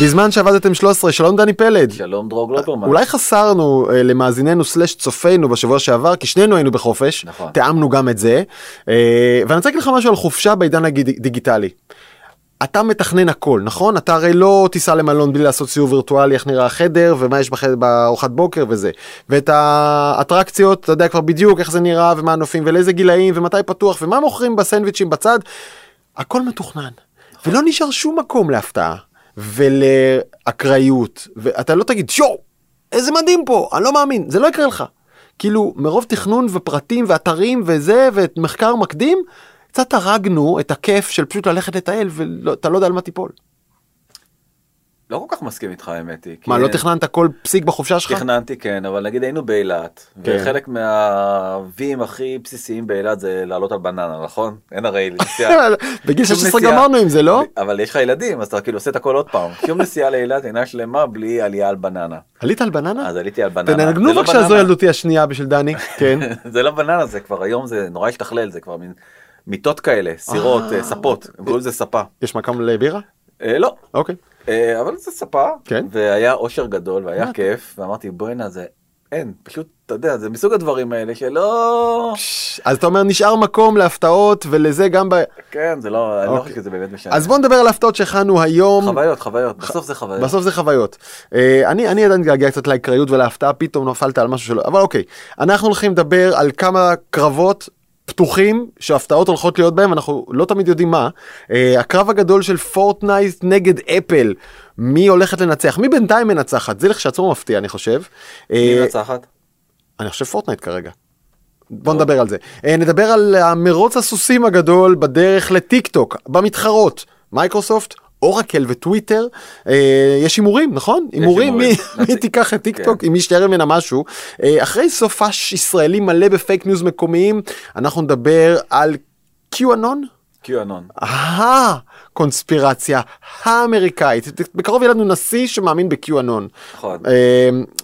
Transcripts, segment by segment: בזמן שעבדתם 13, שלום דני פלד. שלום דרור גלוברמן. אולי חסרנו למאזיננו סלש צופינו בשבוע שעבר, כי שנינו היינו בחופש, נכון. תאמנו גם את זה, ואני רוצה להגיד לך משהו על חופשה בעידן הדיגיטלי. אתה מתכנן הכל, נכון? אתה הרי לא תיסע למלון בלי לעשות סיור וירטואלי, איך נראה החדר, ומה יש בארוחת בוקר וזה. ואת האטרקציות, אתה יודע כבר בדיוק איך זה נראה, ומה הנופים, ולאיזה גילאים, ומתי פתוח, ומה מוכרים בסנדוויצ'ים בצד. הכל מתוכנן. ולא נשאר שום מקום להפתעה, ולאקראיות. ואתה לא תגיד, "שו, איזה מדהים פה, אני לא מאמין, זה לא יקרה לך." כאילו, מרוב תכנון ופרטים ואתרים וזה, ומחקר מקדים, קצת הרגנו את הכיף של פשוט ללכת לטייל, ואתה לא יודע על מה תיפול. לא כל כך מסכים איתך, האמת היא. מה, לא תכננת כל פסיק בחופשה שלך? תכננתי, כן, אבל נגיד היינו באילת, וחלק מהווים הכי בסיסיים באילת זה לעלות על בננה, נכון? אין הרי נסיעה. בגיל 16 גמרנו עם זה, לא? אבל יש לך ילדים, אז אתה כאילו עושה את הכל עוד פעם. שום נסיעה לאילת אינה שלמה בלי עלייה על בננה. עלית על בננה? אז עליתי על בננה. תנגנו רק שזו ילדותי השנייה בשביל דני, כן. זה לא בננה, זה כבר היום, זה נורא ישתכלל, זה כבר מין מיטות כאלה, סירות, ספות, הם קוראים לזה ספה. יש מקום לבירה? לא. אוקיי. אבל זה ספה, והיה אושר גדול, והיה כיף, ואמרתי, בואינה, זה אין, פשוט, אתה יודע, זה מסוג הדברים האלה שלא... אז אתה אומר, נשאר מקום להפתעות, ולזה גם ב... כן, זה לא, אני לא חושב שזה באמת משנה. אז בואו נדבר על ההפתעות שהכנו היום. חוויות, בסוף זה חוויות. אני עדיין נגעגע קצת להקריות ולהפתעה, פתאום נפלת על משהו שלא, אבל אוקיי. אנחנו הולכים לדבר על כמה קרבות פתוחים שהפתעות הולכות להיות בהם, אנחנו לא תמיד יודעים מה. הקרב הגדול של פורטנייט נגד אפל, מי הולכת לנצח? מי בינתיים מנצחת? זה לך שעצמו מפתיע, אני חושב. מי מנצחת? אני חושב פורטנייט כרגע. בוא נדבר על זה. נדבר על המרוץ הסוסים הגדול בדרך לטיקטוק, במתחרות, מייקרוסופט, אורקל וטוויטר. יש אימורים, נכון? אימורים, מי תיקח את טיקטוק, אם מי שתראה ממנה משהו. אחרי סופה ישראלי מלא בפייק ניוז מקומיים, אנחנו נדבר על קיו-אנון. הקונספירציה האמריקאית. בקרוב ילדנו נשיא שמאמין בקיו-אנון. נכון.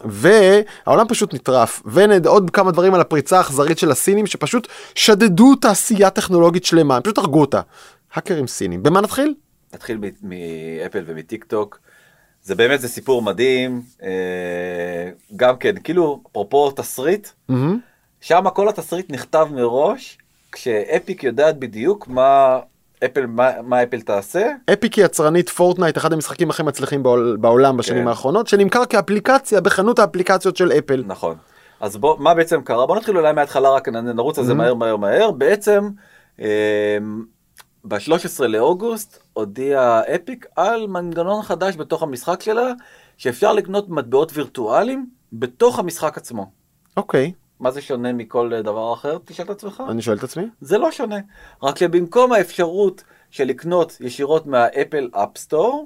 והעולם פשוט נטרף. ועוד כמה דברים על הפריצה האכזרית של הסינים, שפשוט שדדו תעשייה טכנולוגית שלמה. הם פשוט הרגו אותה. האקרים סינים. במה נתחיל? נתחיל מאפל ומטיק טוק, זה באמת זה סיפור מדהים, גם כן, כאילו אפרופו תסריט, שם כל התסריט נכתב מראש, כשאפיק יודעת בדיוק מה אפל תעשה. אפיק היא יצרנית פורטנייט, אחד המשחקים הכי מצליחים בעולם בשנים האחרונות, שנמכר כאפליקציה בחנות האפליקציות של אפל. נכון, אז מה בעצם קרה? בוא נתחיל אולי מההתחלה, רק נרוץ על זה מהר, בעצם... ב-13 לאוגוסט הודיע אפיק על מנגנון חדש בתוך המשחק שלה, שאפשר לקנות מטבעות וירטואליים בתוך המשחק עצמו. אוקיי. מה זה שונה מכל דבר אחר? תשאל את עצמך. אני שואל את עצמי. זה לא שונה. רק שבמקום האפשרות של לקנות ישירות מהאפל אפסטור,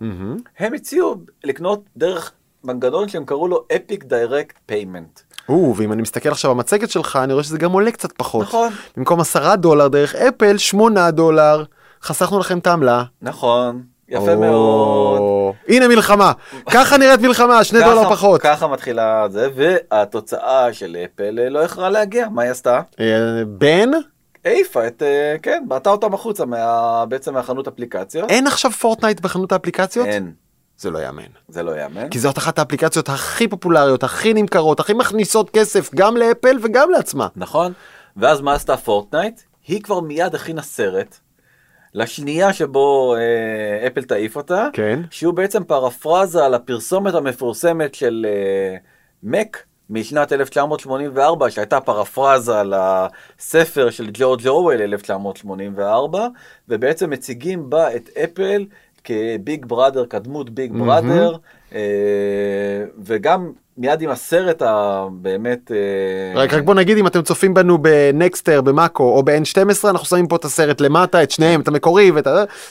הם הציעו לקנות דרך מנגנון שהם קראו לו אפיק דיירקט פיימנט. ואם אני מסתכל עכשיו במצגת שלך, אני רואה שזה גם עולה קצת פחות. נכון. במקום $10 דרך אפל, $8. חסכנו לכם תעמלה. נכון, יפה מאוד. הנה מלחמה, ככה נראית מלחמה, $2 פחות. ככה מתחילה זה, והתוצאה של אפל לא יכרה להגיע, מה היא עשתה? איפה, כן, באתה אותם החוצה, בעצם מהחנות אפליקציות. אין עכשיו פורטנייט בחנות האפליקציות? אין. זה לא יאמן. כי זאת אחת האפליקציות הכי פופולריות, הכי נמכרות, הכי מכניסות כסף, גם לאפל וגם לעצמה. נכון, ואז מה עשתה פורטנייט? היא כבר מיד הכינה סרט. לשנייה שבו אפל תעיף אותה, כן. שהוא בעצם פרפרזה על הפרסומת המפורסמת של מק משנת 1984, שהייתה פרפרזה על הספר של ג'ורג' אורוול 1984, ובעצם מציגים בה את אפל כביג בראדר, כדמות ביג בראדר, וגם מיד עם הסרט הבאמת... רק בוא נגיד, אם אתם צופים בנו בנקסטר, במאקו או ב-N12, אנחנו שמים פה את הסרט למטה, את שניהם, את המקורי,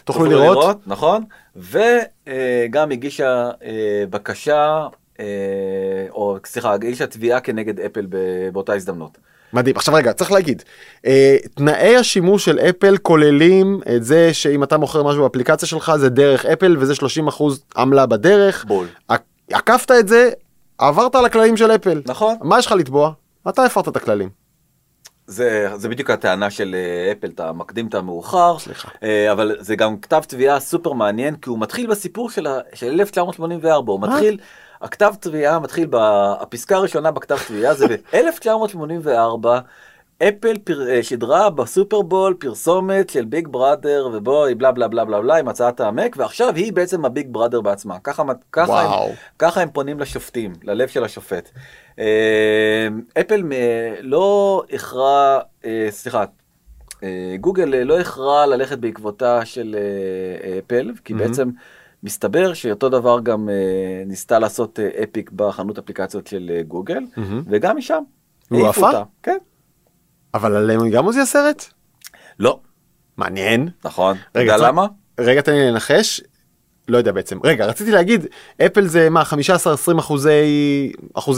תוכלו לראות. נכון, וגם הגישה בקשה, או סליחה, הגישה תביעה כנגד אפל באותה הזדמנות. מדהים. עכשיו רגע, צריך להגיד, תנאי השימוש של אפל כוללים את זה שאם אתה מוכר משהו באפליקציה שלך, זה דרך אפל, וזה 30% עמלה בדרך. בול. עקפת את זה, עברת על הכללים של אפל. נכון. מה יש לך לתבוע? מתי הפרת את הכללים? זה בדיוק הטענה של אפל, אתה מקדים את המאוחר, אבל זה גם כתב תביעה סופר מעניין, כי הוא מתחיל בסיפור של 1984, הוא מתחיל, הכתב תביעה מתחיל, הפסקה הראשונה בכתב תביעה זה ב-1984, אפל שדרה בסופרבול פרסומת של ביג בראדר, ובו היא בלה בלה בלה בלה בלה עם הצעת העמק, ועכשיו היא בעצם הביג בראדר בעצמה. ככה הם פונים לשופטים, ללב של השופט. אפל לא הכרע, סליחה, גוגל לא הכרע ללכת בעקבותה של אפל, כי בעצם מסתבר שאותו דבר גם ניסתה לעשות אפיק בחנות אפליקציות של גוגל, וגם משם. הוא עפה? כן. אבל עליהם גם הוציאה סרט? לא. מעניין. נכון. רגע, למה? רגע, תן לי לנחש. לא יודע בעצם. רגע, רציתי להגיד, אפל זה מה, 15-20%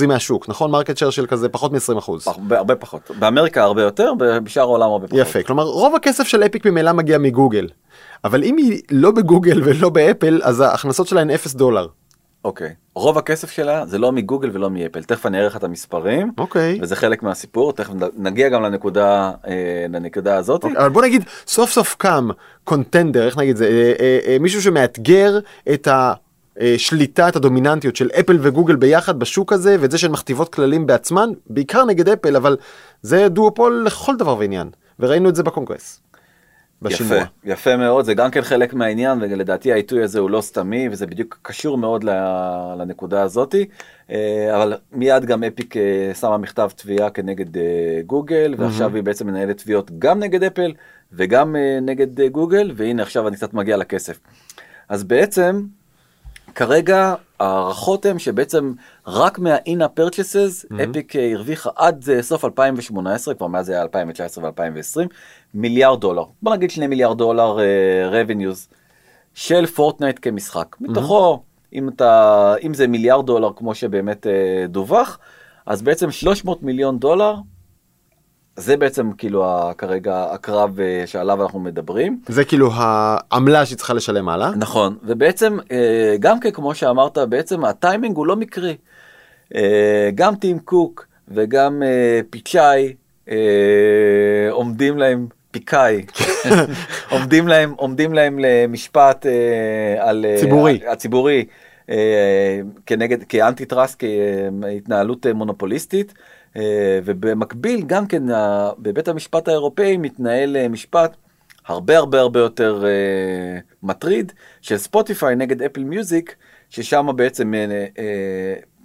מהשוק, נכון? מרקט שייר של כזה פחות מ-20%. הרבה פחות. באמריקה הרבה יותר, בשאר העולם הרבה פחות. יפה, כלומר, רוב הכסף של אפיק ממילא מגיע מגוגל. אבל אם היא לא בגוגל ולא באפל, אז ההכנסות שלה הן $0. אוקיי. רוב הכסף שלה זה לא מגוגל ולא מאפל. תכף אני אערך את המספרים, וזה חלק מהסיפור, תכף נגיע גם לנקודה הזאת. אבל בוא נגיד, סוף סוף קם קונטנדר, איך נגיד זה, מישהו שמאתגר את השליטה, את הדומיננטיות של אפל וגוגל ביחד בשוק הזה, ואת זה שהן מכתיבות כללים בעצמן, בעיקר נגד אפל, אבל זה דואופול לכל דבר ועניין, וראינו את זה בקונגרס. יפה, יפה מאוד, זה גם כן חלק מהעניין, ולדעתי העיתוי הזה הוא לא סתמי, וזה בדיוק קשור מאוד לנקודה הזאת, אבל מיד גם אפיק שמה מכתב תביעה כנגד גוגל, ועכשיו היא בעצם מנהלת תביעות גם נגד אפל, וגם נגד גוגל, והנה עכשיו אני קצת מגיע לכסף. אז בעצם, כרגע הערכות הם שבעצם רק מה-in-app purchases, אפיק הרוויחה עד סוף 2018, כבר מאז זה היה 2019 ו-2020, $1 מיליארד. בוא נגיד $2 מיליארד revenues של פורטנייט כמשחק. מתוכו, אם זה $1 מיליארד כמו שבאמת דווח, אז בעצם $300 מיליון, זה בעצם כאילו כרגע הקרב שעליו אנחנו מדברים. זה כאילו העמלה שצריכה לשלם עלה. נכון, ובעצם גם כמו שאמרת, בעצם הטיימינג הוא לא מקרי. גם טים קוק וגם פיצ'אי, עומדים להם למשפט הציבורי כנגד, כאנטי טראסט, כהתנהלות מונופוליסטית, ובמקביל גם כן בבית המשפט האירופאי מתנהל משפט הרבה הרבה הרבה יותר מטריד של ספוטיפיי נגד אפל מיוזיק, ששם בעצם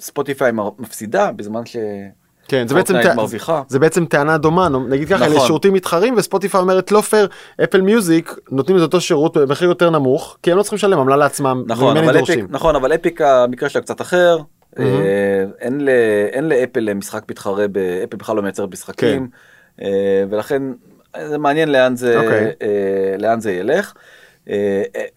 ספוטיפיי מפסידה בזמן ש... כן, זה בעצם טענה דומה, נגיד ככה, אלה שירותים מתחרים, וספוטיפיי אומרת לא פייר, אפל מיוזיק נותנים את אותו שירות במחיר יותר נמוך, כי הם לא צריכים לשלם עמלה לעצמם, וממני דורשים. נכון, אבל אפיק המקרה שלה קצת אחר, אין לאפל משחק מתחרה, באפל בכלל לא מייצרת משחקים, ולכן זה מעניין לאן זה ילך.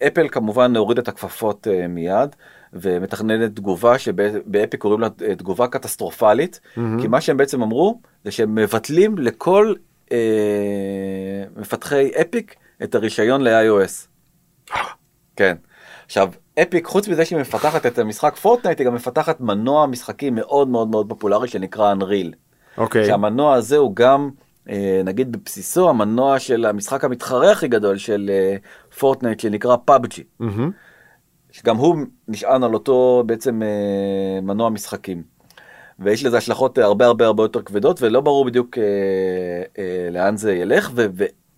אפל כמובן הוריד את הכפפות מיד, ומתכננת תגובה שבאפיק קוראים לה תגובה קטסטרופלית, כי מה שהם בעצם אמרו, זה שהם מבטלים לכל מפתחי אפיק את הרישיון ל-iOS. כן. עכשיו, אפיק, חוץ מזה שהיא מפתחת את המשחק פורטנייט, היא גם מפתחת מנוע משחקי מאוד מאוד מאוד פופולרי שנקרא Unreal. אוקיי. שהמנוע הזה הוא גם, נגיד בבסיסו, המנוע של המשחק המתחרה הכי גדול של פורטנייט, שנקרא PUBG. שגם הוא נשען על אותו בעצם מנוע משחקים. ויש לזה השלכות הרבה הרבה הרבה יותר כבדות, ולא ברור בדיוק לאן זה ילך,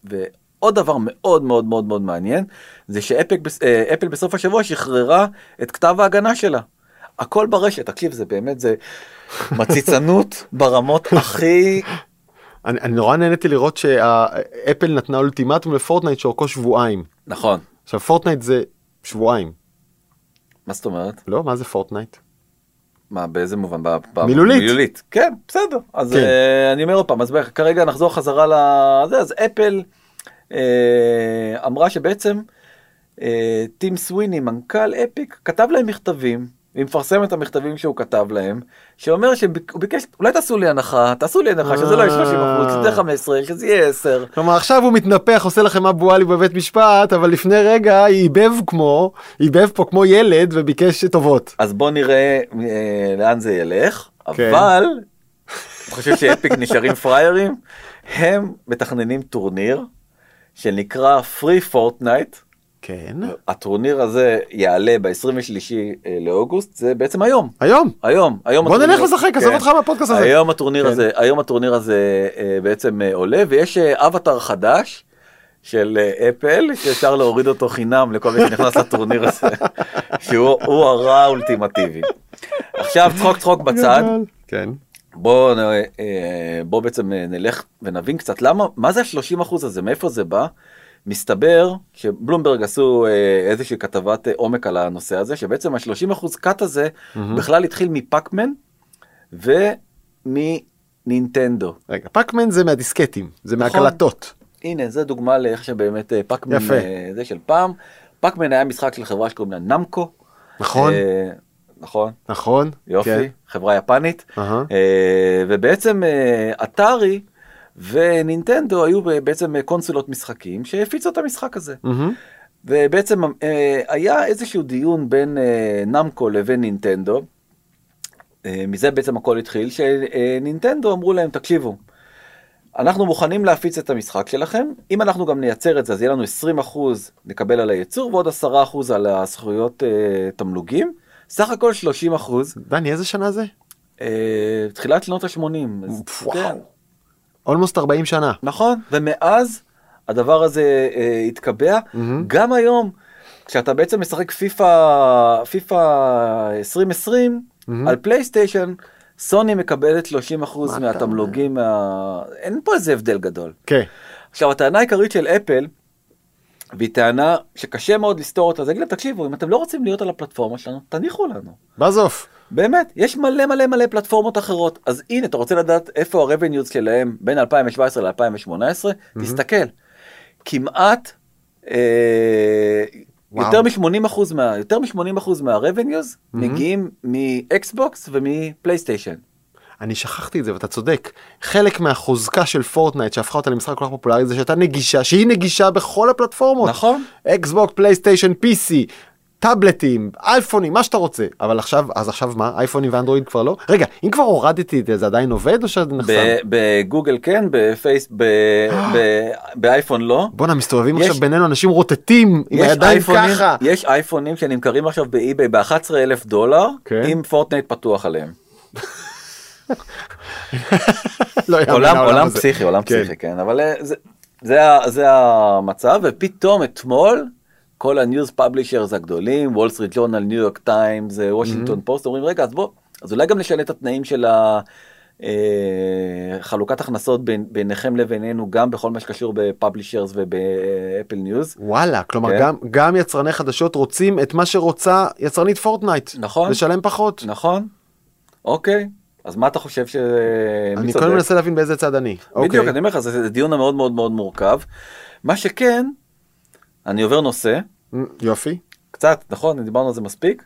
ועוד דבר מאוד מאוד מאוד מאוד מעניין, זה שאפל בסוף השבוע שחררה את כתב ההגנה שלה. הכל ברשת, תקשיב, זה באמת, זה מציצנות ברמות הכי... אני נורא נהניתי לראות שאפל נתנה אולטימטום לפורטנייט שאורכו שבועיים. נכון. עכשיו, פורטנייט זה שבועיים. מה זאת אומרת? לא, מה זה פורטנייט? מה, באיזה מובן? מילולית. מילולית, כן, בסדר. אז כן. אני אומר עוד פעם, אז כרגע נחזור חזרה לזה, אז אפל אמרה שבעצם טים סוויני, מנכ"ל אפיק, כתב להם מכתבים, והיא מפרסמת את המכתבים שהוא כתב להם, שאומר שהוא ביקש, אולי תעשו לי הנחה, שזה לא יש 30%, שזה 15, שזה יהיה 10. כלומר, עכשיו הוא מתנפח, עושה לכם אבואלי בבית משפט, אבל לפני רגע עיבב פה כמו ילד, וביקש טובות. אז בוא נראה לאן זה ילך, אבל אתה חושב שאפיק נשארים פריירים? הם מתכננים טורניר שנקרא Free Fortnite. כן. הטורניר הזה יעלה ב-23 לאוגוסט, זה בעצם היום. היום? היום. בוא נלך לשחק, עזוב אותך מהפודקאסט הזה. היום הטורניר הזה בעצם עולה, ויש אבטר חדש של אפל, שאפשר להוריד אותו חינם לכל מי שנכנס לטורניר הזה, שהוא הרע האולטימטיבי. עכשיו צחוק צחוק בצד. כן. בוא בעצם נלך ונבין קצת למה, מה זה ה-30% הזה, מאיפה זה בא? מסתבר שבלומברג עשו איזושהי כתבת עומק על הנושא הזה, שבעצם ה-30% קאט הזה בכלל התחיל מפאקמן ומנינטנדו. רגע, פאקמן זה מהדיסקטים, זה מהקלטות. הנה, זה דוגמה לאיך שבאמת פאקמן זה של פעם. פאקמן היה משחק של חברה שקוראים לה נמקו. נכון. נכון? נכון. יופי, חברה יפנית. ובעצם אתרי, ונינטנדו היו בעצם קונסולות משחקים שהפיצו את המשחק הזה. ובעצם היה איזשהו דיון בין נמקו לבין נינטנדו, מזה בעצם הכל התחיל, שנינטנדו אמרו להם, תקשיבו, אנחנו מוכנים להפיץ את המשחק שלכם, אם אנחנו גם נייצר את זה, אז יהיה לנו 20% נקבל על הייצור, ועוד 10% על הזכויות תמלוגים, סך הכל 30%. דני, איזה שנה זה? תחילת שנות ה-80. וואו. אולמוסט 40 שנה. נכון, ומאז הדבר הזה התקבע. גם היום, כשאתה בעצם משחק פיפה 2020 על פלייסטיישן, סוני מקבלת 30% מהתמלוגים, אין פה איזה הבדל גדול. כן. עכשיו, הטענה העיקרית של אפל, והיא טענה שקשה מאוד לסתור אותה, זה גלב, תקשיבו, אם אתם לא רוצים להיות על הפלטפורמה שלנו, תניחו לנו. בזוף. באמת, יש מלא מלא מלא פלטפורמות אחרות, אז הנה, אתה רוצה לדעת איפה הרבניוז שלהם בין 2017 ל-2018, תסתכל, כמעט יותר מ-80% מהרבניוז מגיעים מאקסבוקס ומפלייסטיישן. אני שכחתי את זה, ואתה צודק. חלק מהחוזקה של פורטנייט, שהפכה אותה למשחק כל כך פופולרי, זה שהייתה נגישה, שהיא נגישה בכל הפלטפורמות. נכון. אקסבוקס, פלייסטיישן, PC, טאבלטים, אייפונים, מה שאתה רוצה. אבל עכשיו, אז עכשיו מה? אייפונים ואנדרואיד כבר לא? רגע, אם כבר הורדתי את זה, זה עדיין עובד או שזה נחסם? בגוגל כן, באייפון לא. בוא'נה, מסתובבים עכשיו בינינו, אנשים רוטטים עם הידיים ככה. יש אייפונים שנמכרים עכשיו באיביי ב$11,000, עם פורטנייט פתוח עליהם. עולם פסיכי, עולם פסיכי, כן. אבל זה המצב, ופתאום אתמול, כל הניוז פאבלישרס הגדולים, וול סטריט ג'ורנל, ניו יורק טיימס, וושינגטון פוסט, אומרים, רגע, אז אולי גם נשנה את התנאים של חלוקת הכנסות ביניכם לבינינו, גם בכל מה שקשור בפאבלישרס ובאפל ניוז. וואלה, כלומר, גם יצרני חדשות רוצים את מה שרוצה יצרנית פורטנייט. נכון. לשלם פחות. נכון. אוקיי. אז מה אתה חושב ש... אני קודם מנסה להבין באיזה צד אני. בדיוק, אני אומר לך, זה דיון מאוד מאוד מאוד מורכב. מה שכן, אני עובר נושא. יופי. קצת, נכון, דיברנו על זה מספיק.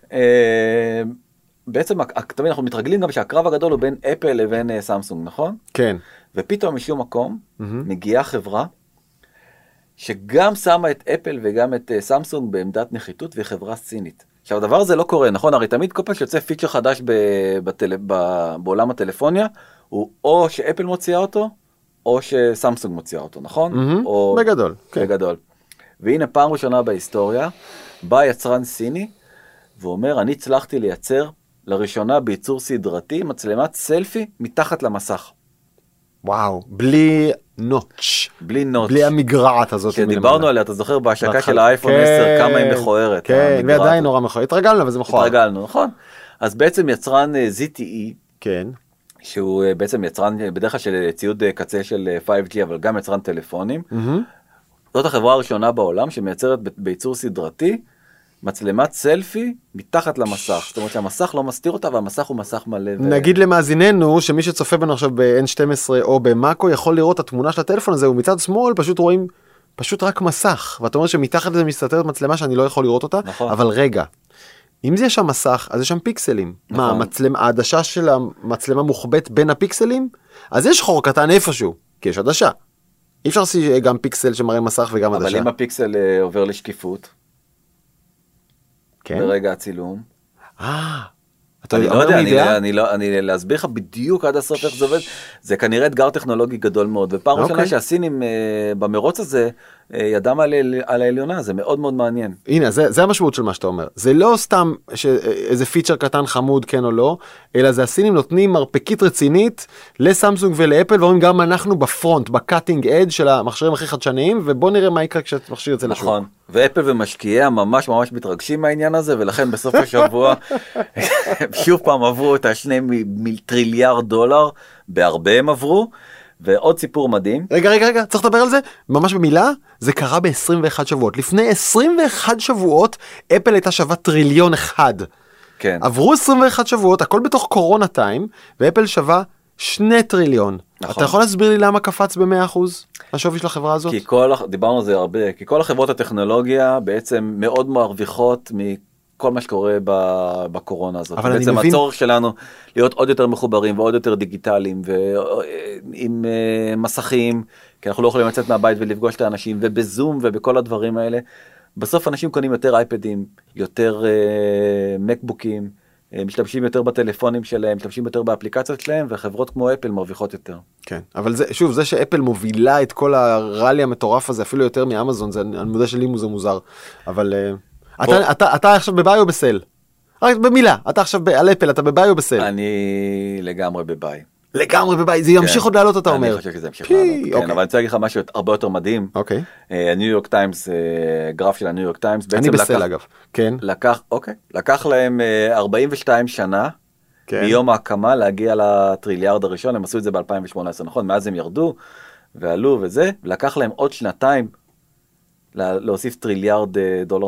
בעצם, תמיד אנחנו מתרגלים גם שהקרב הגדול הוא בין אפל לבין סמסונג, נכון? כן. ופתאום משום מקום, מגיעה חברה, שגם שמה את אפל וגם את סמסונג בעמדת נחיתות, והיא חברה סינית. עכשיו, הדבר הזה לא קורה, נכון? הרי תמיד כל פעם שיוצא פיצ'ר חדש בעולם הטלפוניה, הוא או שאפל מוציאה אותו, או שסמסונג מוציאה אותו, נכון? בגדול. בגדול. והנה פעם ראשונה בהיסטוריה, בא יצרן סיני, ואומר, אני הצלחתי לייצר לראשונה בייצור סדרתי, מצלמת סלפי מתחת למסך. וואו, בלי נוטש. בלי נוטש. בלי המגרעת הזאת. שדיברנו עליה, אתה זוכר, בהשקה של האייפון 10, כמה היא מכוערת. כן, ועדיין נורא מכוערת. התרגלנו, אבל זה מכוער. התרגלנו, נכון. אז בעצם יצרן ZTE, כן. שהוא בעצם יצרן, בדרך כלל של ציוד קצה של 5G, אבל גם יצרן טלפונים. זאת החברה הראשונה בעולם שמייצרת בייצור סדרתי, מצלמת סלפי מתחת למסך. זאת אומרת שהמסך לא מסתיר אותה, והמסך הוא מסך מלא. נגיד למאזיננו, שמי שצופה בנו עכשיו ב-N12 או במאקו, יכול לראות את התמונה של הטלפון הזה, ומצד שמאל פשוט רואים, פשוט רק מסך. ואתה אומר שמתחת לזה מסתתרת מצלמה שאני לא יכול לראות אותה, אבל רגע, אם זה יש שם מסך, אז יש שם פיקסלים. מה, המצלמה, העדשה של המצלמה מוחבאת בין הפיקסלים? אז יש חור קטן איפשהו, כי יש עדשה. אי אפשר להוציא גם פיקסל שמראה מסך וגם עדשה. אבל אם הפיקסל עובר לשקיפות, ברגע הצילום. אני לא יודע, אני להסביר לך בדיוק עד הסוף איך זה עובד, זה כנראה אתגר טכנולוגי גדול מאוד, ופעם ראשונה שהסינים במרוץ הזה, ידם על העליונה, זה מאוד מאוד מעניין. הנה, זה המשמעות של מה שאתה אומר, זה לא סתם איזה פיצ'ר קטן חמוד כן או לא, אלא זה הסינים נותנים מרפקית רצינית לסמסונג ולאפל, ואומרים גם אנחנו בפרונט, בקאטינג אד של המכשירים הכי חדשניים, ובוא נראה מה יקרה כשהמכשיר יוצא לשוק. נכון, ואפל ומשקיעיה ממש ממש מתרגשים מהעניין הזה, ולכן בסוף השבוע שוב פעם עברו את $2 טריליארד, בהרבה הם עברו, ועוד סיפור מדהים. רגע, צריך לדבר על זה? ממש במילה, זה קרה ב-21 שבועות. לפני 21 שבועות, אפל הייתה שווה $1 טריליון. כן. עברו 21 שבועות, הכל בתוך קורונה טיים, ואפל שווה $2 טריליון. נכון. אתה יכול להסביר לי למה קפץ ב-100% השווי של החברה הזאת? כי דיברנו על זה הרבה, כי כל החברות הטכנולוגיה בעצם מאוד מרוויחות כל מה שקורה בקורונה הזאת. בעצם מבין... הצורך שלנו להיות עוד יותר מחוברים ועוד יותר דיגיטליים ועם מסכים, כי אנחנו לא יכולים לצאת מהבית ולפגוש את האנשים, ובזום ובכל הדברים האלה. בסוף אנשים קונים יותר אייפדים, יותר מקבוקים, משתמשים יותר בטלפונים שלהם, משתמשים יותר באפליקציות שלהם, וחברות כמו אפל מרוויחות יותר. כן, אבל זה, שוב, זה שאפל מובילה את כל הרלי המטורף הזה, אפילו יותר מאמזון, זה, אני מודה שלי זה מוזר, אבל... אתה עכשיו בביי או בסל? רק במילה, אתה עכשיו על אפל, אתה בביי או בסל? אני לגמרי בביי. לגמרי בביי, זה ימשיך עוד לעלות אתה אומר. אני חושב שזה ימשיך לעלות, אבל אני רוצה להגיד לך משהו הרבה יותר מדהים. אוקיי. הניו יורק טיימס, גרף של הניו יורק טיימס. אני בסל אגב, כן. לקח להם 42 שנה מיום ההקמה להגיע לטריליארד הראשון, הם עשו את זה ב-2018, נכון? מאז הם ירדו ועלו וזה, ולקח להם עוד שנתיים, להוסיף $1 טריליארד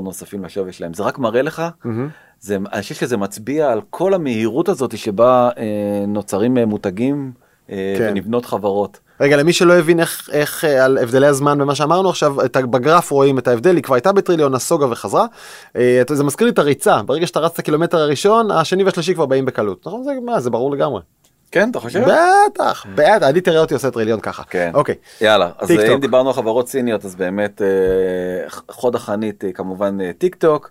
נוספים לשווי שלהם. זה רק מראה לך, אני חושב שזה מצביע על כל המהירות הזאת שבה נוצרים מותגים ונבנות חברות. רגע, למי שלא הבין איך על הבדלי הזמן ומה שאמרנו עכשיו, בגרף רואים את ההבדל, היא כבר הייתה בטריליון, נסוגה וחזרה. זה מזכיר לי את הריצה, ברגע שאתה רץ את הקילומטר הראשון, השני והשלישי כבר באים בקלות. נכון, זה ברור לגמרי. כן, אתה חושב? בטח, אני תראה אותי עושה טריליון ככה. כן. אוקיי. יאללה, אז אם דיברנו על חברות סיניות, אז באמת חוד החנית כמובן טיק טוק,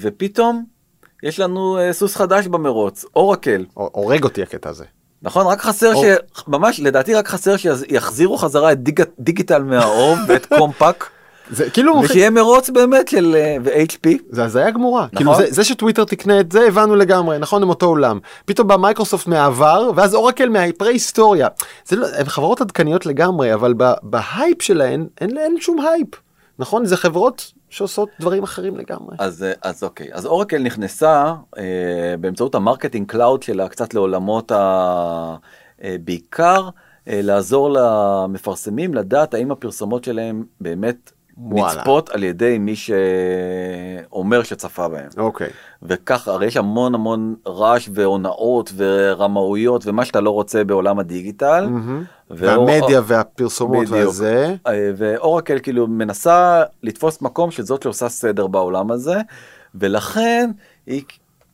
ופתאום יש לנו סוס חדש במרוץ, אורקל. הורג אותי הקטע הזה. נכון, רק חסר ממש, לדעתי רק חסר שיחזירו חזרה את דיגיטל מהאום ואת קומפאק. ושיהיה מרוץ באמת של HP. זה הזיה גמורה. זה שטוויטר תקנה את זה, הבנו לגמרי, נכון, הם אותו עולם. פתאום בא מייקרוסופט מהעבר, ואז אורקל מהפרה-היסטוריה. הן חברות עדכניות לגמרי, אבל בהייפ שלהן, אין שום הייפ. נכון, זה חברות שעושות דברים אחרים לגמרי. אז אוקיי, אז אורקל נכנסה באמצעות המרקטינג קלאוד שלה, קצת לעולמות בעיקר, לעזור למפרסמים, לדעת האם הפרסומות שלהם באמת נצפות על ידי מי שאומר שצפה בהם. אוקיי. וכך, הרי יש המון המון רעש והונאות ורמאויות ומה שאתה לא רוצה בעולם הדיגיטל. והמדיה והפרסומות והזה. ואורקל כאילו מנסה לתפוס מקום שזאת שעושה סדר בעולם הזה, ולכן היא...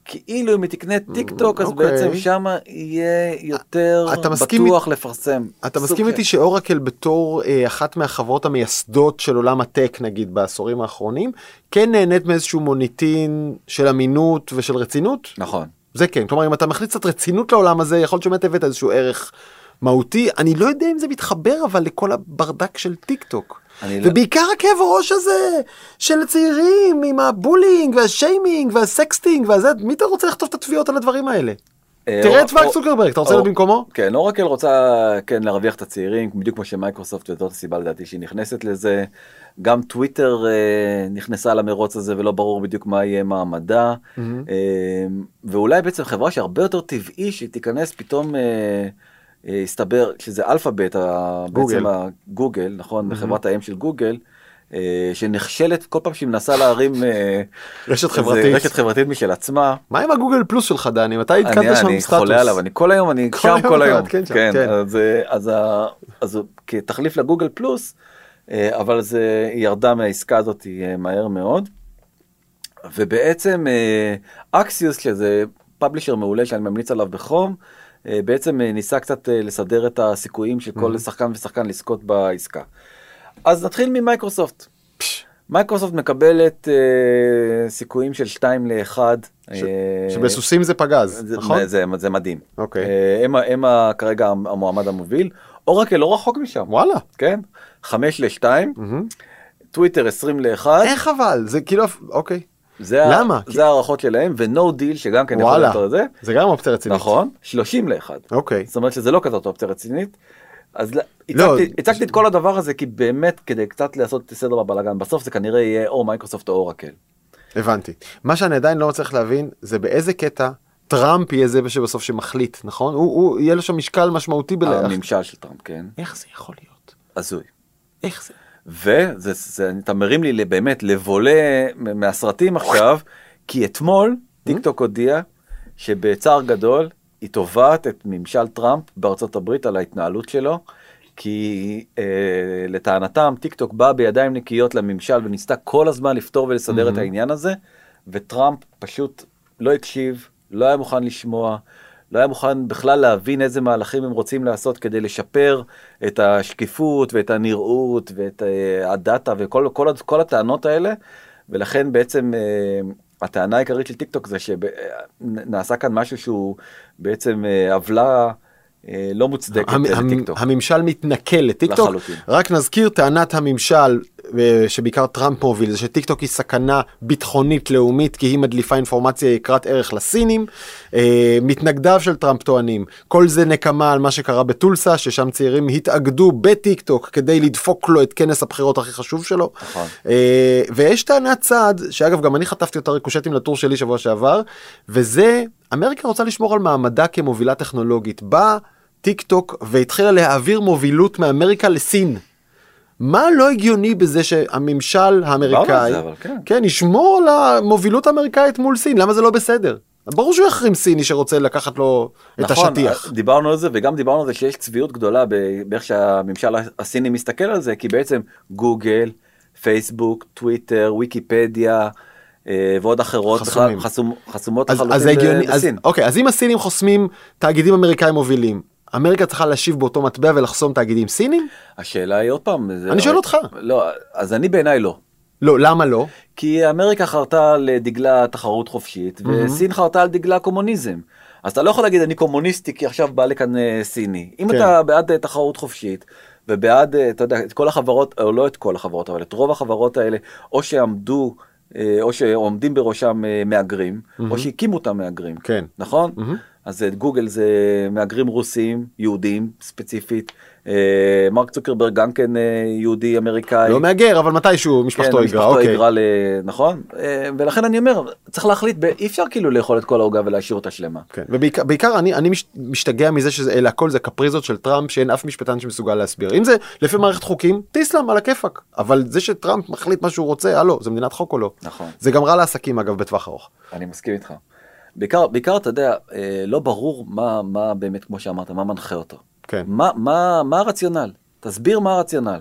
כאילו אם היא תקנה טיק טוק, אז בעצם שם יהיה יותר בטוח לפרסם. אתה מסכים איתי שאורקל בתור אחת מהחברות המייסדות של עולם הטק, נגיד, בעשורים האחרונים, כן נהנית מאיזשהו מוניטין של אמינות ושל רצינות? נכון. זה כן, כלומר, אם אתה מחליט קצת רצינות לעולם הזה, יכול להיות שמתאבד איזשהו ערך מהותי, אני לא יודע אם זה מתחבר, אבל לכל הברדק של טיק טוק. ובעיקר הכאב ראש הזה של הצעירים עם הבולינג והשיימינג והסקסטינג והזה, מי אתה רוצה לכתוב את התביעות על הדברים האלה? תראה את מרק צוקרברג, אתה רוצה להיות במקומו? כן, אורקל רוצה להרוויח את הצעירים, בדיוק כמו שמייקרוסופט, וזאת הסיבה לדעתי שהיא נכנסת לזה, גם טוויטר נכנסה למרוץ הזה ולא ברור בדיוק מה יהיה מעמדה, ואולי בעצם חברה שהרבה יותר טבעי שהיא תיכנס פתאום... הסתבר שזה אלפאבית, בעצם הגוגל, נכון, חברת האם של גוגל, שנכשלת כל פעם שהיא מנסה להרים רשת חברתית משל עצמה. מה עם הגוגל פלוס שלך, דני? מתי התקנת שם סטטוס? אני חולה עליו, אני כל היום, אני שם כל היום. אז כתחליף לגוגל פלוס, אבל זה ירדה מהעסקה הזאת מהר מאוד, ובעצם אקסיוס, שזה פאבלישר מעולה שאני ממליץ עליו בחום, בעצם ניסה קצת לסדר את הסיכויים של כל שחקן ושחקן לזכות בעסקה. אז נתחיל ממייקרוסופט. מייקרוסופט מקבלת סיכויים של 2-1. שבסוסים זה פגז, נכון? זה מדהים. הם כרגע המועמד המוביל. אורקל לא רחוק משם. וואלה. כן, 5-2. טוויטר 21. איך אבל? זה כאילו, אוקיי. למה? זה הערכות שלהם, ונו דיל שגם כן יכול יותר את זה. זה גם אופציה רצינית. נכון, 31. אוקיי. זאת אומרת שזה לא כזאת אופציה רצינית. אז הצגתי את כל הדבר הזה, כי באמת כדי קצת לעשות סדר בבלגן, בסוף זה כנראה יהיה או מייקרוסופט או אורקל. הבנתי. מה שאני עדיין לא צריך להבין, זה באיזה קטע טראמפ יהיה זה שבסוף שמחליט, נכון? הוא יהיה לו שם משקל משמעותי בלעך. הממשל של טראמפ, כן. איך זה יכול להיות? עזוי. איך זה? וזה, אתה מרים לי באמת לבולה מהסרטים עכשיו, כי אתמול טיקטוק הודיע שבצער גדול, היא תובעת את ממשל טראמפ בארצות הברית על ההתנהלות שלו, כי לטענתם טיקטוק בא בידיים נקיות לממשל וניסתה כל הזמן לפתור ולסדר את העניין הזה, וטראמפ פשוט לא הקשיב, לא היה מוכן לשמוע, לא היה מוכן בכלל להבין איזה מהלכים הם רוצים לעשות כדי לשפר את השקיפות ואת הנראות ואת הדאטה וכל כל הטענות האלה, ולכן בעצם... הטענה העיקרית של טיקטוק זה שנעשה כאן משהו שהוא בעצם עוולה לא מוצדקת לטיקטוק. הממשל מתנכל לטיקטוק. לחלוטין. רק נזכיר, טענת הממשל שבעיקר טראמפ מוביל, זה שטיקטוק היא סכנה ביטחונית לאומית, כי היא מדליפה אינפורמציה יקרת ערך לסינים. מתנגדיו של טראמפ טוענים, כל זה נקמה על מה שקרה בטולסה, ששם צעירים התאגדו בטיקטוק כדי לדפוק לו את כנס הבחירות הכי חשוב שלו. נכון. ויש טענת צעד, שאגב גם אני חטפתי אותה ריקושטים לטור שלי שבוע שעבר, וזה, אמריקה רוצה לשמור על מעמדה כמובילה טכנולוגית. בא טיקטוק והתחילה להעביר מובילות מאמריקה לסין. מה לא הגיוני בזה שהממשל האמריקאי, כן, ישמור למובילות האמריקאית מול סין? למה זה לא בסדר? ברור שהוא יחרים סיני שרוצה לקחת לו את השטיח. נכון, דיברנו על זה, וגם דיברנו על זה שיש צביעות גדולה באיך שהממשל הסיני מסתכל על זה, כי בעצם גוגל, פייסבוק, טוויטר, ויקיפדיה, ועוד אחרות חסומות לחלוטין לסין. אוקיי, אז אם הסינים חוסמים תאגידים אמריקאים מובילים, אמריקה צריכה להשיב באותו מטבע ולחסום תאגידים סינים? השאלה היא עוד פעם. אני שואל אותך. לא, אז אני בעיניי לא. לא, למה לא? כי אמריקה חרתה על דגלה תחרות חופשית, וסין חרתה על דגלה קומוניזם. אז אתה לא יכול להגיד אני קומוניסטי, כי עכשיו בא לכאן סיני. אם אתה בעד תחרות חופשית, ובעד, אתה יודע, את כל החברות, או לא את כל החברות, אבל את רוב החברות האלה, או שעמדו, או שעומדים בראשם מאגרים, או שהקימו אותם מאגרים. כן. נכון? אז את גוגל זה מאגרים רוסים, יהודים ספציפית, מרק צוקרברג גם כן יהודי אמריקאי. לא מאגר, אבל מתישהו משפחתו יגרע, כן, אוקיי. יגרע, נכון? ולכן אני אומר, צריך להחליט, אי אפשר כאילו לאכול את כל ההוגה ולהשאיר אותה שלמה. כן, ובעיקר אני משתגע מזה שאלה הכל זה קפריזות של טראמפ שאין אף משפטן שמסוגל להסביר. אם זה לפי מערכת חוקים, תסלם על הכיפק. אבל זה שטראמפ מחליט מה שהוא רוצה, הלו, זה מדינת חוק או לא? נכון. זה גם רע לעסקים, אגב, בטווח ארוך. אני מסכים איתך. בעיקר, אתה יודע, לא ברור מה באמת, כמו שאמרת, מה מנחה אותו. כן. מה הרציונל? תסביר מה הרציונל.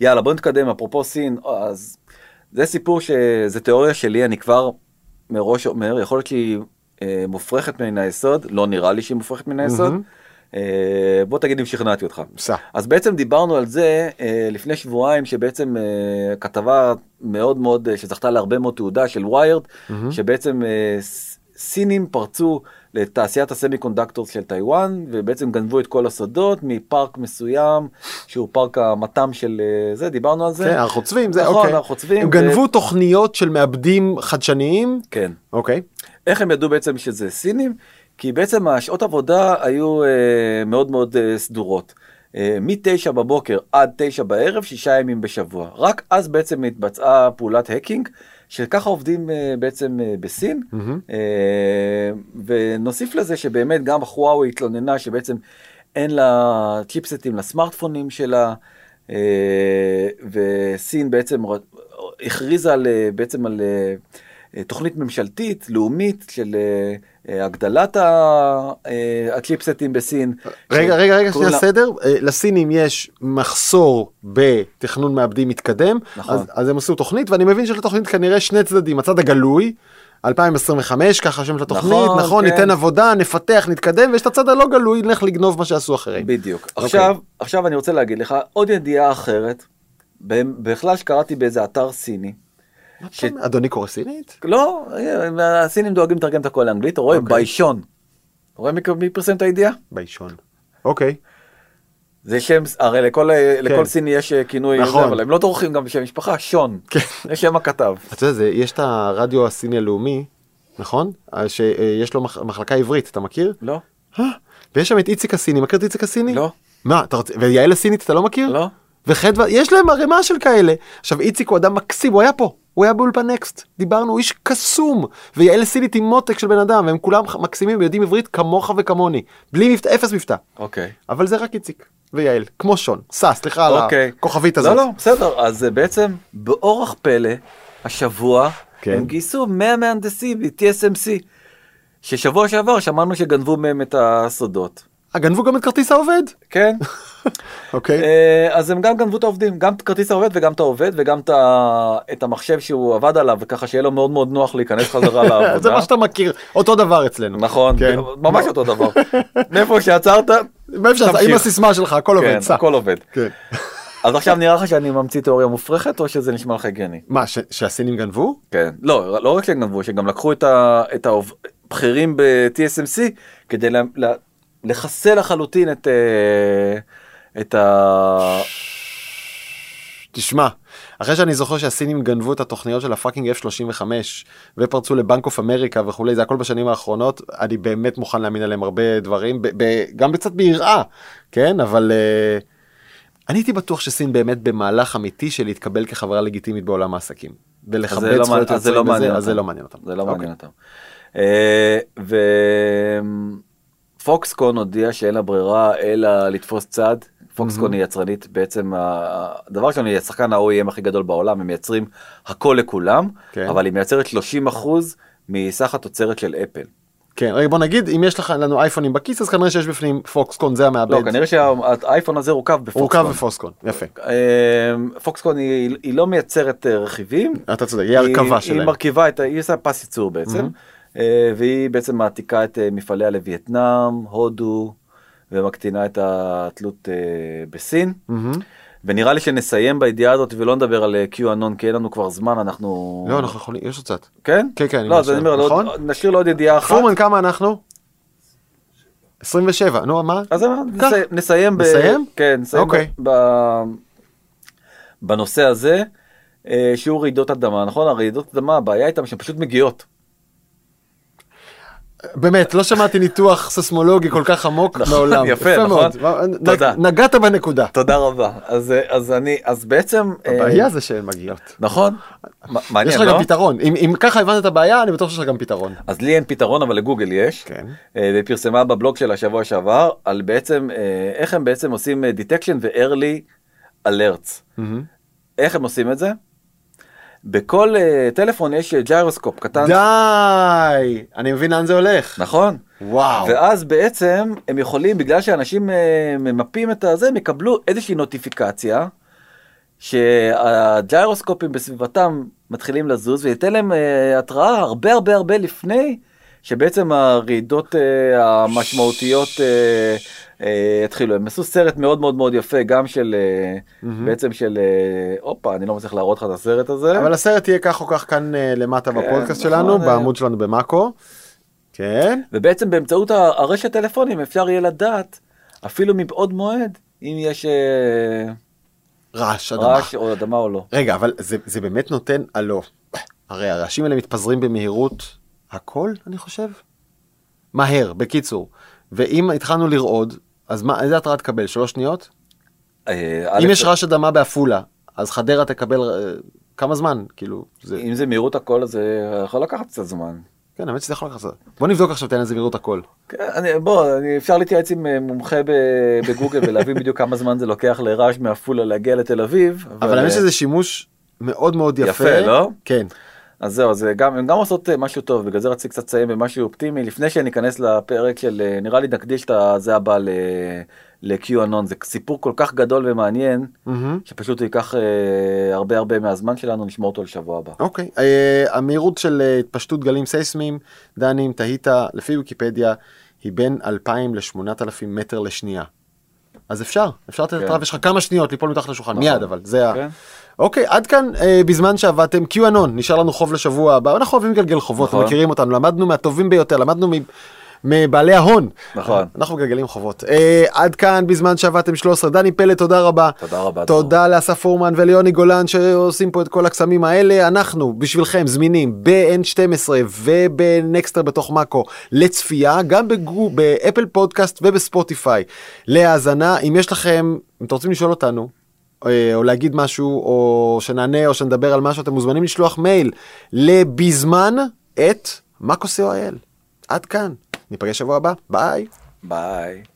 יאללה, בוא נתקדם, אפרופו סין, אז זה סיפור שזה תיאוריה שלי, אני כבר מראש אומר, יכול להיות שהיא מופרכת מן היסוד, לא נראה לי שהיא מופרכת מן היסוד, בוא תגיד אם שכנעתי אותך. אז בעצם דיברנו על זה לפני שבועיים, שבעצם כתבה מאוד מאוד, שזכתה להרבה מאוד תעודה של ויירד, שבעצם סינים פרצו לתעשיית הסמיקונדקטור של טיואן, ובעצם גנבו את כל הסודות מפארק מסוים, שהוא פארק המתם של זה, דיברנו על זה. כן, הרחוצבים, זה, אוקיי. הרחוצבים. הם גנבו תוכניות של מעבדים חדשניים. כן. אוקיי. איך הם ידעו בעצם שזה סינים? כי בעצם השעות עבודה היו מאוד מאוד סדורות. מ-9 בבוקר עד 9 בערב, 6 ימים בשבוע. רק אז בעצם התבצעה פעולת הקינג, שככה עובדים בעצם בסין, ונוסיף לזה שבאמת גם חוואוי התלוננה שבעצם אין לה צ'יפסטים לסמארטפונים שלה, וסין בעצם הכריזה בעצם על תוכנית ממשלתית, לאומית, של הגדלת הצ'יפסטים בסין. רגע, שנייה סדר, לסינים יש מחסור בתכנון מעבדים מתקדם, אז הם עשו תוכנית, ואני מבין שלתוכנית כנראה שני צדדים, הצד הגלוי, 2025, ככה שם של התוכנית, נכון, ניתן עבודה, נפתח, נתקדם, ויש את הצד הלא גלוי, נלך לגנוב מה שעשו אחרים. בדיוק. עכשיו אני רוצה להגיד לך, עוד ידיעה אחרת, בכלל שקראתי באיזה אתר סיני, אדוני קורא סינית? לא, הסינים דואגים לתרגם את הכל לאנגלית, רואה ביישון. רואה מי פרסם את הידיעה? ביישון. אוקיי. זה שם, הרי לכל סיני יש כינוי, אבל הם לא דורכים גם בשם משפחה, שון. זה שם הכתב. אתה יודע, יש את הרדיו הסיני הלאומי, נכון? שיש לו מחלקה עברית, אתה מכיר? לא. ויש שם את איציק הסיני, מכיר את איציק הסיני? לא. מה, ויעל הסינית אתה לא מכיר? לא. וחדווה, יש להם הרמה של כאלה. עכשיו, איציק הוא אדם מקסים, הוא היה פה, הוא היה באולפן נקסט, דיברנו, איש קסום, ויעל סינית עם מותק של בן אדם, והם כולם מקסימים ויודעים עברית כמוך וכמוני, בלי מבטא, אפס מבטא. אוקיי. אבל זה רק איציק ויעל, כמו שון, סליחה על הכוכבית הזאת. לא, בסדר, אז בעצם, באורח פלא, השבוע, הם גייסו 100 מהנדסים ב-TSMC, ששבוע שעבר שמענו שגנבו מהם את הסודות. גנבו גם את כרטיס העובד? כן. אוקיי. אז הם גם גנבו את העובדים, גם את כרטיס העובד וגם את העובד, וגם את המחשב שהוא עבד עליו, וככה שיהיה לו מאוד מאוד נוח להיכנס חזרה לעבודה. זה מה שאתה מכיר, אותו דבר אצלנו. נכון, ממש אותו דבר. מאיפה שעצרת, תמשיך. עם הסיסמה שלך, הכל עובד. כן, הכל עובד. אז עכשיו נראה לך שאני ממציא תיאוריה מופרכת, או שזה נשמע לך הגיוני? מה, שהסינים גנבו? כן. לא רק שגנבו, שגם לקחו את הבכירים ב-TSMC כדי לחסל לחלוטין את ה... תשמע, אחרי שאני זוכר שהסינים גנבו את התוכניות של הפאקינג F-35 ופרצו לבנק אוף אמריקה וכולי, זה הכל בשנים האחרונות, אני באמת מוכן להאמין עליהם הרבה דברים, גם בקצת בהיראה, כן? אבל אני הייתי בטוח שסין באמת במהלך אמיתי של להתקבל כחברה לגיטימית בעולם העסקים. ולכבד זכויות עצמאים בזה, אז זה לא מעניין אותם. זה לא מעניין אותם. פוקסקון הודיע שאין לה ברירה, אלא לתפוס צד. פוקסקון היא יצרנית, בעצם הדבר שלנו היא השחקן ה-OEM הכי גדול בעולם, הם מייצרים הכל לכולם, אבל היא מייצרת 30% מסך התוצרת של אפל. כן, רגע בוא נגיד, אם יש לנו אייפונים בכיס, אז כנראה שיש בפנים פוקסקון, זה המעבד. לא, כנראה שהאייפון הזה רוכב בפוקסקון. רוכב בפוקסקון, יפה. פוקסקון היא לא מייצרת רכיבים. אתה צודק, היא הרכבה שלהם. היא מרכיבה, היא עושה פס ייצור בעצם. והיא בעצם מעתיקה את מפעליה לווייטנאם, הודו, ומקטינה את התלות בסין. ונראה לי שנסיים בידיעה הזאת ולא נדבר על QAnon, כי אין לנו כבר זמן, אנחנו... לא, אנחנו יכולים, יש עוד קצת. כן? כן, כן. לא, זה נאמר, נשאיר לו עוד ידיעה אחת. פורמן, כמה אנחנו? 27, נו, מה? אז נסיים ב... נסיים? כן, נסיים בנושא הזה, שיעור רעידות אדמה, נכון? הרעידות אדמה, הבעיה איתם שהן פשוט מגיעות. באמת, לא שמעתי ניתוח ססמולוגי כל כך עמוק מעולם. יפה מאוד. נגעת בנקודה. תודה רבה. אז בעצם... הבעיה זה שהן מגיעות. נכון. מעניין, לא? יש לך גם פתרון. אם ככה הבנת את הבעיה, אני בטוח שיש לך גם פתרון. אז לי אין פתרון, אבל לגוגל יש. כן. ופרסמה בבלוג של השבוע שעבר, על בעצם, איך הם בעצם עושים detection ו-early alerts. איך הם עושים את זה? בכל טלפון יש ג'יירוסקופ קטן. די! אני מבין לאן זה הולך. נכון. וואו. ואז בעצם הם יכולים, בגלל שאנשים ממפים את הזה, הם יקבלו איזושהי נוטיפיקציה, שהג'יירוסקופים בסביבתם מתחילים לזוז, ויתן להם התראה הרבה הרבה הרבה לפני, שבעצם הרעידות המשמעותיות התחילו. הם עשו סרט מאוד מאוד מאוד יפה, גם של, בעצם של, אופה, אני לא מצליח להראות לך את הסרט הזה. אבל הסרט תהיה כך או כך כאן למטה בפודקאסט שלנו, בעמוד שלנו במאקו. כן. ובעצם באמצעות הרשת טלפונים אפשר יהיה לדעת, אפילו מבעוד מועד, אם יש... רעש, אדמה. רעש או אדמה או לא. רגע, אבל זה באמת נותן, לא. הרי הרעשים האלה מתפזרים במהירות... הכל, אני חושב? מהר, בקיצור. ואם התחלנו לרעוד, אז מה, איזה התראה תקבל? 3 שניות? אם יש רעש אדמה באפולה, אז חדרה תקבל כמה זמן? כאילו, זה... אם זה מהירות הכל, אז יכול לקחת קצת זמן. כן, האמת שזה יכול לקחת קצת. בוא נבדוק עכשיו, תן איזה מהירות הכל. בוא, אפשר להתייעץ עם מומחה בגוגל ולהבין בדיוק כמה זמן זה לוקח לרעש מאפולה להגיע לתל אביב. אבל האמת שזה שימוש מאוד מאוד יפה. יפה, לא? כן. אז זהו, אז הם גם עושות משהו טוב, בגלל זה רציתי קצת לסיים במשהו אופטימי, לפני שניכנס לפרק של, נראה לי נקדיש את זה הבא ל-QAnon, זה סיפור כל כך גדול ומעניין, שפשוט ייקח הרבה הרבה מהזמן שלנו, נשמור אותו לשבוע הבא. אוקיי, המהירות של התפשטות גלים סייסמיים, דני, תהית, לפי ויקיפדיה, היא בין 2,000 ל-8,000 מטר לשנייה. אז אפשר תתרב, יש לך כמה שניות ליפול מתחת לשולחן, מיד, אבל זה ה... אוקיי, עד כאן בזמן שעבדתם, QAnon, נשאר לנו חוב לשבוע הבא, אנחנו אוהבים לגלגל חובות, אנחנו מכירים אותם, למדנו מהטובים ביותר, למדנו מבעלי ההון. נכון. אנחנו גלגלים חובות. עד כאן בזמן שעבדתם 13, דני פלד, תודה רבה. תודה רבה. תודה לאסף פורמן וליוני גולן שעושים פה את כל הקסמים האלה. אנחנו בשבילכם זמינים ב-N12 ובנקסטר בתוך מקו לצפייה, גם באפל פודקאסט ובספוטיפיי להאזנה. אם יש לכם, אם אתם רוצים לשאול אותנו, או להגיד משהו, או שנענה, או שנדבר על משהו, אתם מוזמנים לשלוח מייל לבזמן את מקו.co.il. עד כאן. ניפגש שבוע הבא. ביי. ביי.